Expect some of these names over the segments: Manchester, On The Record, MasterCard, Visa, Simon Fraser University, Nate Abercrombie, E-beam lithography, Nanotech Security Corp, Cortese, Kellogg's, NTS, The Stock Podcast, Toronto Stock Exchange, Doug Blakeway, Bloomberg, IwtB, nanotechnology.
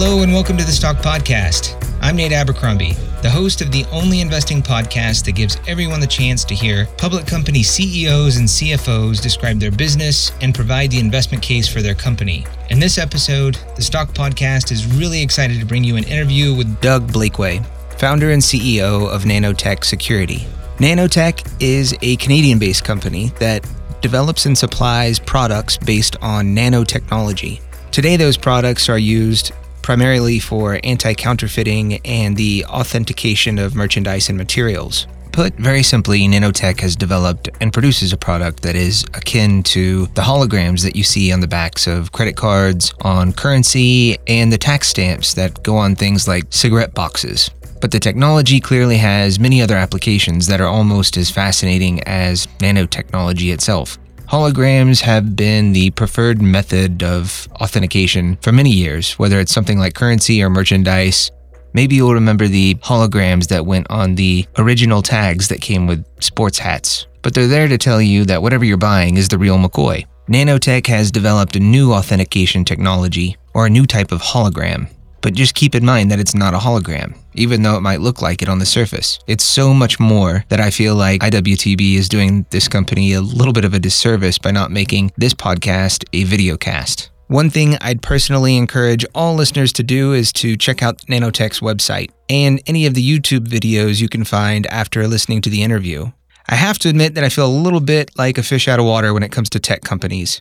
Hello and welcome to The Stock Podcast. I'm Nate Abercrombie, the host of the only investing podcast that gives everyone the chance to hear public company CEOs and CFOs describe their business and provide the investment case for their company. In this episode, The Stock Podcast is really excited to bring you an interview with Doug Blakeway, founder and CEO of Nanotech Security. Nanotech is a Canadian-based company that develops and supplies products based on nanotechnology. Today, those products are used primarily for anti-counterfeiting and the authentication of merchandise and materials. Put very simply, Nanotech has developed and produces a product that is akin to the holograms that you see on the backs of credit cards, on currency, and the tax stamps that go on things like cigarette boxes. But the technology clearly has many other applications that are almost as fascinating as nanotechnology itself. Holograms have been the preferred method of authentication for many years, whether it's something like currency or merchandise. Maybe you'll remember the holograms that went on the original tags that came with sports hats, but they're there to tell you that whatever you're buying is the real McCoy. Nanotech has developed a new authentication technology, or a new type of hologram. But just keep in mind that it's not a hologram, even though it might look like it on the surface. It's so much more that I feel like IwtB is doing this company a little bit of a disservice by not making this podcast a video cast. One thing I'd personally encourage all listeners to do is to check out Nanotech's website and any of the YouTube videos you can find after listening to the interview. I have to admit that I feel a little bit like a fish out of water when it comes to tech companies.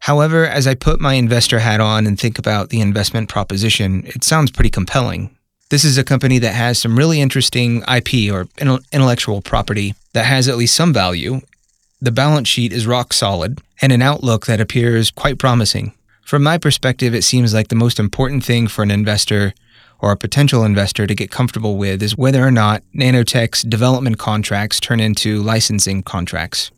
However, as I put my investor hat on and think about the investment proposition, it sounds pretty compelling. This is a company that has some really interesting IP or intellectual property that has at least some value. The balance sheet is rock solid and an outlook that appears quite promising. From my perspective, it seems like the most important thing for an investor or a potential investor to get comfortable with is whether or not Nanotech's development contracts turn into licensing contracts.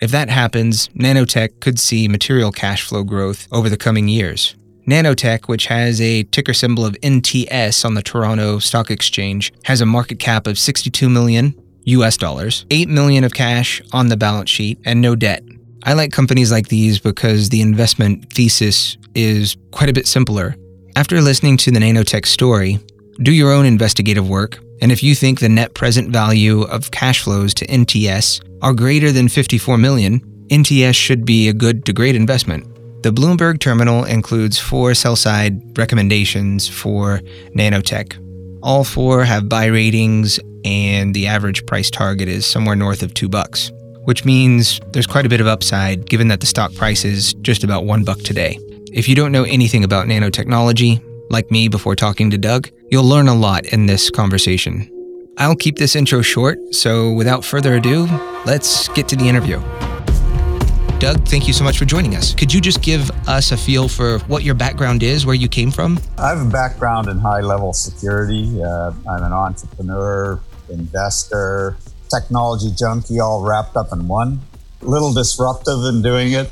If that happens, Nanotech could see material cash flow growth over the coming years. Nanotech, which has a ticker symbol of NTS on the Toronto Stock Exchange, has a market cap of $62 million, $8 million of cash on the balance sheet, and no debt. I like companies like these because the investment thesis is quite a bit simpler. After listening to the Nanotech story, do your own investigative work, and if you think the net present value of cash flows to NTS are greater than $54 million, NTS should be a good to great investment. The Bloomberg terminal includes 4 sell-side recommendations for Nanotech. All 4 have buy ratings, and the average price target is somewhere north of $2, which means there's quite a bit of upside given that the stock price is just about $1 today. If you don't know anything about nanotechnology, like me before talking to Doug, you'll learn a lot in this conversation. I'll keep this intro short, so without further ado, let's get to the interview. Doug, thank you so much for joining us. Could you just give us a feel for what your background is, where you came from? I have a background in high-level security. I'm an entrepreneur, investor, technology junkie, all wrapped up in one. A little disruptive in doing it.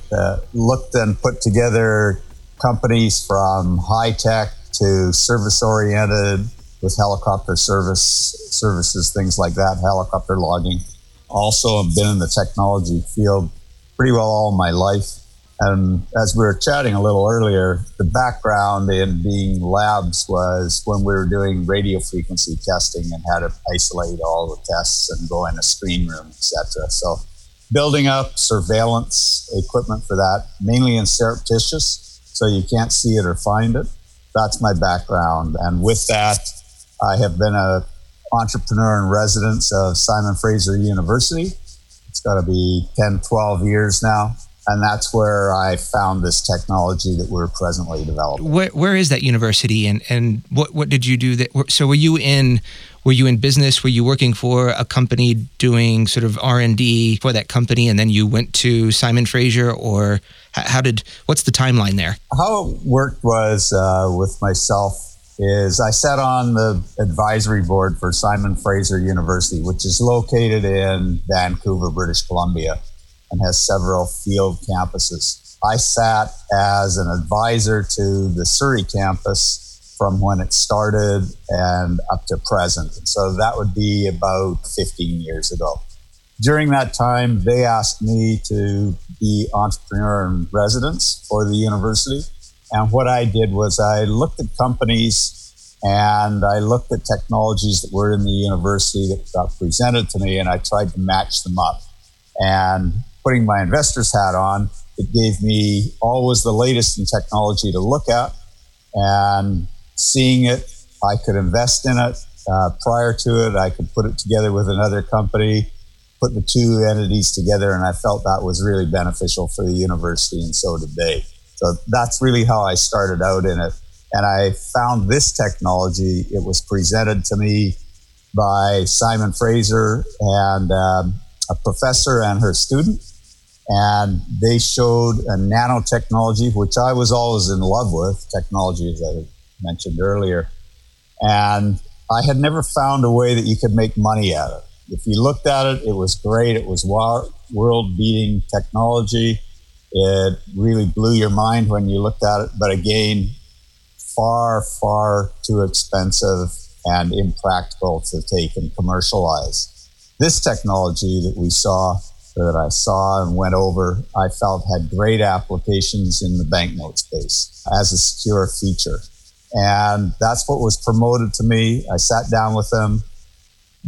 Looked and put together companies from high-tech to service-oriented, with helicopter services, things like that, helicopter logging. Also, I've been in the technology field pretty well all my life. And as we were chatting a little earlier, the background in being labs was when we were doing radio frequency testing and had to isolate all the tests and go in a screen room, etc. So building up surveillance equipment for that, mainly in surreptitious, so you can't see it or find it. That's my background. And with that, I have been an entrepreneur in residence of Simon Fraser University. It's got to be 10, 12 years now. And that's where I found this technology that we're presently developing. Where is that university and what did you do? So were you in business? Were you working for a company doing sort of R&D for that company and then you went to Simon Fraser, or what's the timeline there? How it worked was with myself is I sat on the advisory board for Simon Fraser University, which is located in Vancouver, British Columbia, and has several field campuses. I sat as an advisor to the Surrey campus from when it started and up to present. And so that would be about 15 years ago. During that time, they asked me to be entrepreneur in residence for the university. And what I did was I looked at companies and I looked at technologies that were in the university that got presented to me, and I tried to match them up. And putting my investor's hat on, it gave me always the latest in technology to look at, and seeing it, I could invest in it. Prior to it, I could put it together with another company, put the two entities together, and I felt that was really beneficial for the university, and so did they. So that's really how I started out in it. And I found this technology. It was presented to me by Simon Fraser and a professor and her student. And they showed a nanotechnology, which I was always in love with, technology, as I mentioned earlier. And I had never found a way that you could make money at it. If you looked at it, it was great. It was world-beating technology. It really blew your mind when you looked at it. But again, far, far too expensive and impractical to take and commercialize. This technology that we saw, or that I saw and went over, I felt had great applications in the banknote space as a secure feature. And that's what was promoted to me. I sat down with them,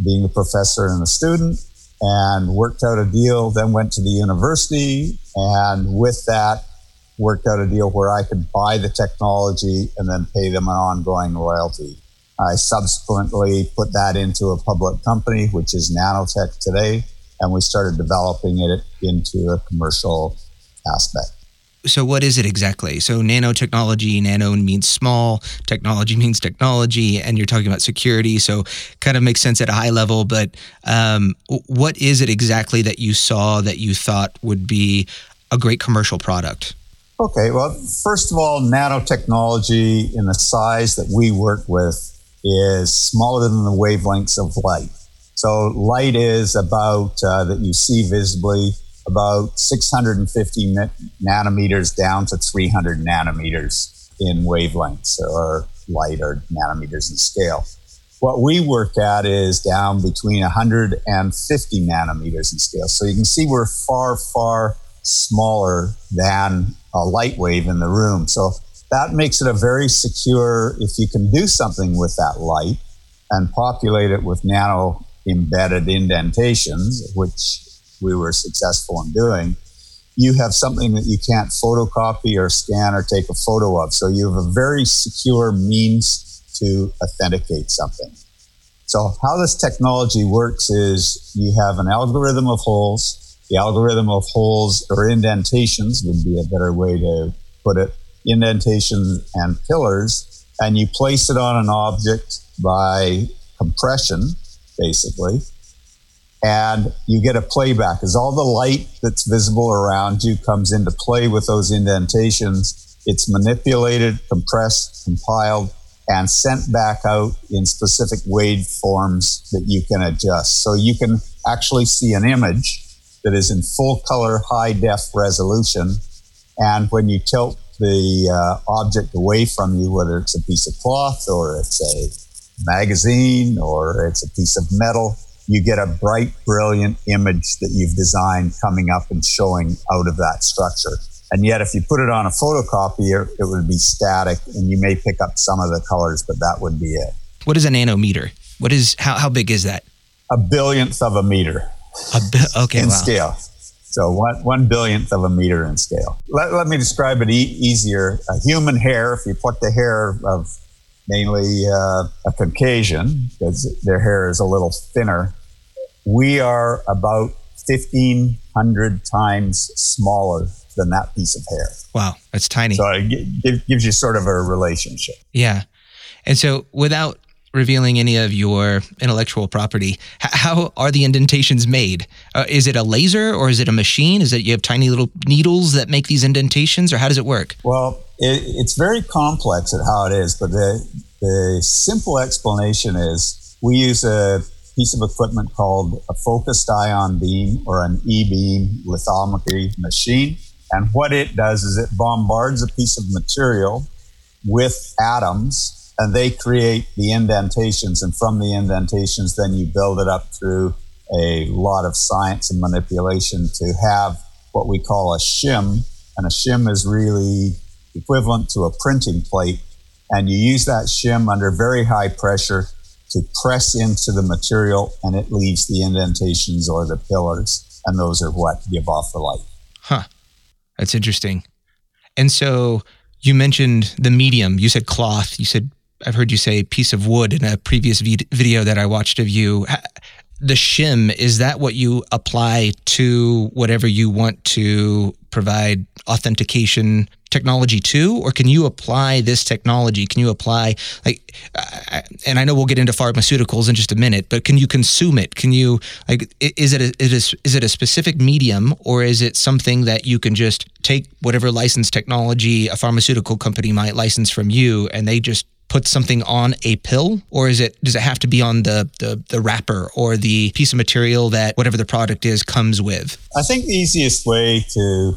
being the professor and the student, and worked out a deal, then went to the university, and with that, worked out a deal where I could buy the technology and then pay them an ongoing royalty. I subsequently put that into a public company, which is Nanotech today, and we started developing it into a commercial aspect. So what is it exactly? So nanotechnology, nano means small, technology means technology, and you're talking about security. So kind of makes sense at a high level, but what is it exactly that you saw that you thought would be a great commercial product? Okay, well, first of all, nanotechnology in the size that we work with is smaller than the wavelengths of light. So light is about, that you see visibly, about 650 nanometers down to 300 nanometers in wavelengths, or light, or nanometers in scale. What we work at is down between 150 nanometers in scale. So you can see we're far, far smaller than a light wave in the room. So that makes it a very secure, if you can do something with that light and populate it with nano embedded indentations, which we were successful in doing, you have something that you can't photocopy or scan or take a photo of. So you have a very secure means to authenticate something. So how this technology works is you have an algorithm of holes. The algorithm of holes, or indentations would be a better way to put it, indentations and pillars, and you place it on an object by compression, basically. And you get a playback as all the light that's visible around you comes into play with those indentations. It's manipulated, compressed, compiled, and sent back out in specific waveforms that you can adjust. So you can actually see an image that is in full color, high def resolution. And when you tilt the object away from you, whether it's a piece of cloth or it's a magazine or it's a piece of metal, you get a bright, brilliant image that you've designed coming up and showing out of that structure. And yet, if you put it on a photocopier, it would be static, and you may pick up some of the colors, but that would be it. What is a nanometer? What is how big is that? A billionth of a meter. Okay, in wow. Scale. So one billionth of a meter in scale. Let me describe it easier. A human hair, if you pluck the hair of mainly a Caucasian, because their hair is a little thinner, we are about 1,500 times smaller than that piece of hair. Wow, that's tiny. So it gives you sort of a relationship. Yeah. And so without revealing any of your intellectual property, how are the indentations made? Is it a laser or is it a machine? Is it you have tiny little needles that make these indentations, or how does it work? Well, it's very complex at how it is, but the simple explanation is we use a piece of equipment called a focused ion beam, or an E-beam lithography machine. And what it does is it bombards a piece of material with atoms, and they create the indentations. And from the indentations, then you build it up through a lot of science and manipulation to have what we call a shim. And a shim is really equivalent to a printing plate, and you use that shim under very high pressure to press into the material, and it leaves the indentations or the pillars, and those are what give off the light. Huh. That's interesting. And so you mentioned the medium. You said cloth. You said, I've heard you say piece of wood in a previous video that I watched of you. The shim, is that what you apply to whatever you want to provide authentication technology to, or can you apply this technology? Can you apply, like, and I know we'll get into pharmaceuticals in just a minute, but can you consume it? Can you, like, is it a specific medium, or is it something that you can just take whatever licensed technology a pharmaceutical company might license from you and they just put something on a pill? Or is it, does it have to be on the wrapper or the piece of material that whatever the product is comes with? I think the easiest way to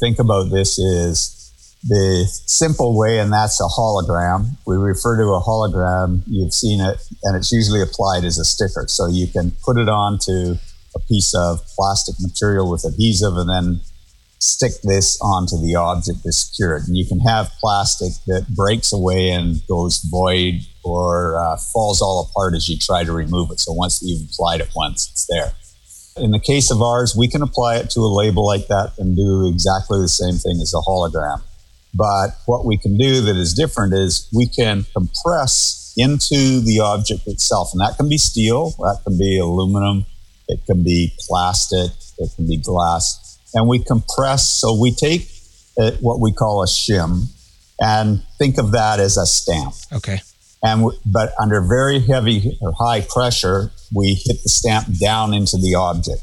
think about this is the simple way, and that's a hologram. We refer to a hologram, you've seen it, and it's usually applied as a sticker. So you can put it onto a piece of plastic material with adhesive and then stick this onto the object that's secured. And you can have plastic that breaks away and goes void or falls all apart as you try to remove it. So once you've applied it once, it's there. In the case of ours, we can apply it to a label like that and do exactly the same thing as a hologram. But what we can do that is different is we can compress into the object itself. And that can be steel, that can be aluminum, it can be plastic, it can be glass. And we compress, so we take what we call a shim and think of that as a stamp. Okay. But under very heavy or high pressure, we hit the stamp down into the object.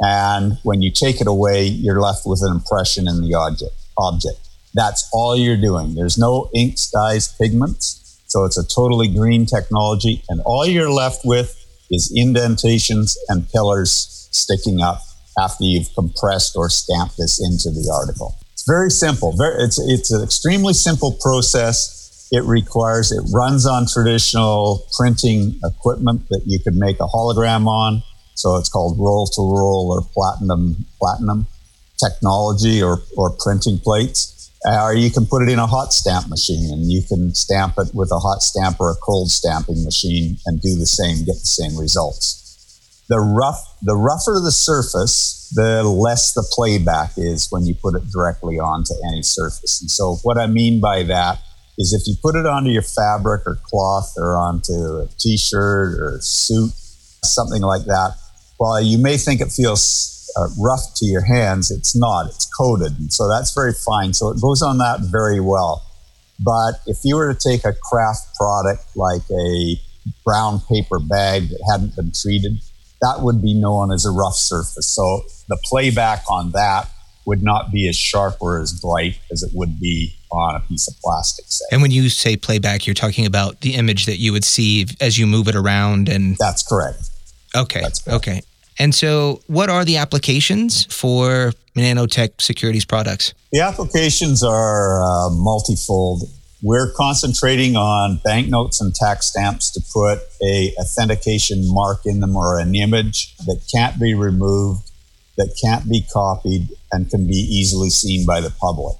And when you take it away, you're left with an impression in the object. That's all you're doing. There's no ink, dyes, pigments. So it's a totally green technology. And all you're left with is indentations and pillars sticking up after you've compressed or stamped this into the article. It's very simple. It's an extremely simple process. It runs on traditional printing equipment that you could make a hologram on. So it's called roll-to-roll or platinum technology or printing plates. Or you can put it in a hot stamp machine, and you can stamp it with a hot stamp or a cold stamping machine and do the same, get the same results. The rougher the surface, the less the playback is when you put it directly onto any surface. And so what I mean by that is if you put it onto your fabric or cloth or onto a t-shirt or suit, something like that, while you may think it feels rough to your hands, it's not. It's coated. And so that's very fine. So it goes on that very well. But if you were to take a craft product like a brown paper bag that hadn't been treated, that would be known as a rough surface. So the playback on that would not be as sharp or as bright as it would be on a piece of plastic, say. And when you say playback, you're talking about the image that you would see as you move it around and... That's correct. Okay. That's correct. Okay. And so what are the applications for Nanotech Security's products? The applications are multifold. We're concentrating on banknotes and tax stamps to put a authentication mark in them or an image that can't be removed, that can't be copied, and can be easily seen by the public.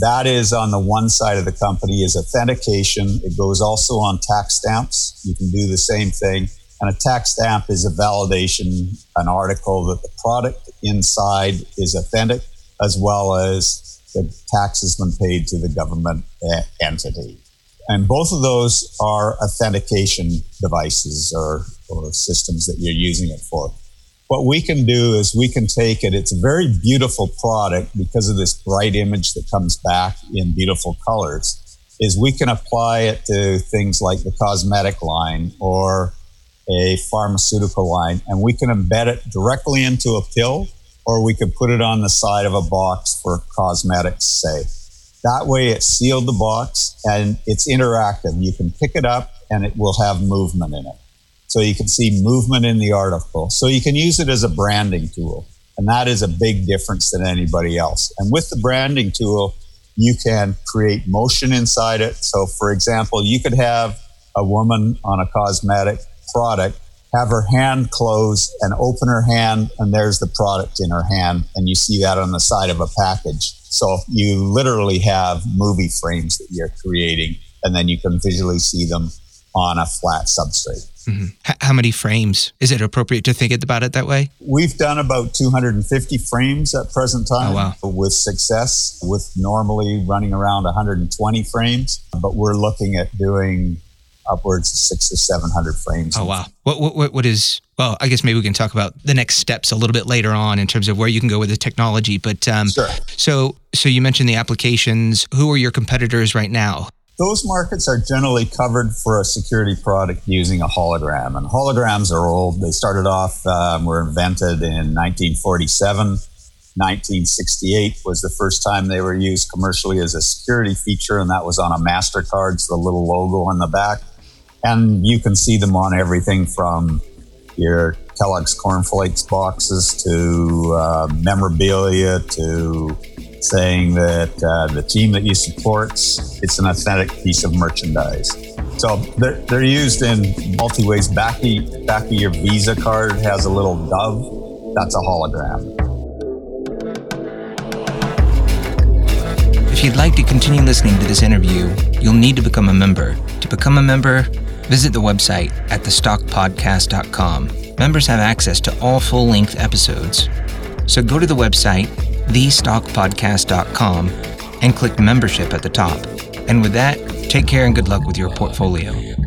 That is on the one side of the company is authentication. It goes also on tax stamps. You can do the same thing. And a tax stamp is a validation, an article that the product inside is authentic, as well as the tax has been paid to the government entity. And both of those are authentication devices or systems that you're using it for. What we can do is we can take it. It's a very beautiful product because of this bright image that comes back in beautiful colors, is we can apply it to things like the cosmetic line or a pharmaceutical line, and we can embed it directly into a pill, or we could put it on the side of a box for cosmetics, say. That way it's sealed the box and it's interactive. You can pick it up and it will have movement in it. So you can see movement in the article. So you can use it as a branding tool. And that is a big difference than anybody else. And with the branding tool, you can create motion inside it. So for example, you could have a woman on a cosmetic product have her hand closed and open her hand, and there's the product in her hand, and you see that on the side of a package. So you literally have movie frames that you're creating, and then you can visually see them on a flat substrate. Mm-hmm. How many frames? Is it appropriate to think about it that way? We've done about 250 frames at present time with success, with normally running around 120 frames, but we're looking at doing upwards of 600 or 700 frames. Oh, wow. What is, well, I guess maybe we can talk about the next steps a little bit later on in terms of where you can go with the technology. But sure. So you mentioned the applications. Who are your competitors right now? Those markets are generally covered for a security product using a hologram. And holograms are old. They started off, were invented in 1947. 1968 was the first time they were used commercially as a security feature, and that was on a MasterCard, so the little logo on the back. And you can see them on everything from your Kellogg's cornflakes boxes to memorabilia to saying that the team that you supports, it's an authentic piece of merchandise. So they're used in multi ways. Back of your Visa card has a little dove. That's a hologram. If you'd like to continue listening to this interview, you'll need to become a member. To become a member, visit the website at thestockpodcast.com. Members have access to all full-length episodes. So go to the website, thestockpodcast.com, and click membership at the top. And with that, take care and good luck with your portfolio.